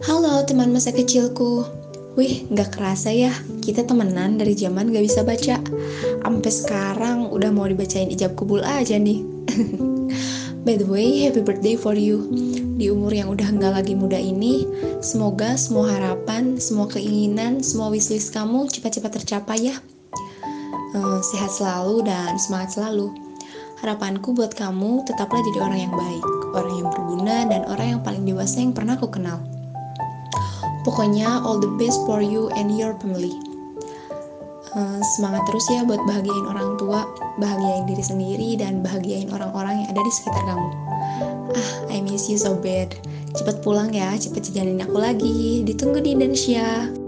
Halo teman masa kecilku. Wih, gak kerasa ya, kita temenan dari zaman gak bisa baca. Sampai sekarang udah mau dibacain ijab kubul aja nih. By the way, happy birthday for you. Di umur yang udah gak lagi muda ini, semoga semua harapan, semua keinginan, semua wishlist kamu cepat-cepat tercapai ya. Sehat selalu dan semangat selalu. Harapanku buat kamu tetaplah jadi orang yang baik, orang yang berguna, dan orang yang paling dewasa yang pernah aku kenal. Pokoknya all the best for you and your family. Semangat terus ya buat bahagiain orang tua, bahagiain diri sendiri, dan bahagiain orang-orang yang ada di sekitar kamu. I miss you so bad. Cepet pulang ya, cepet jajanin aku lagi. Ditunggu di Indonesia.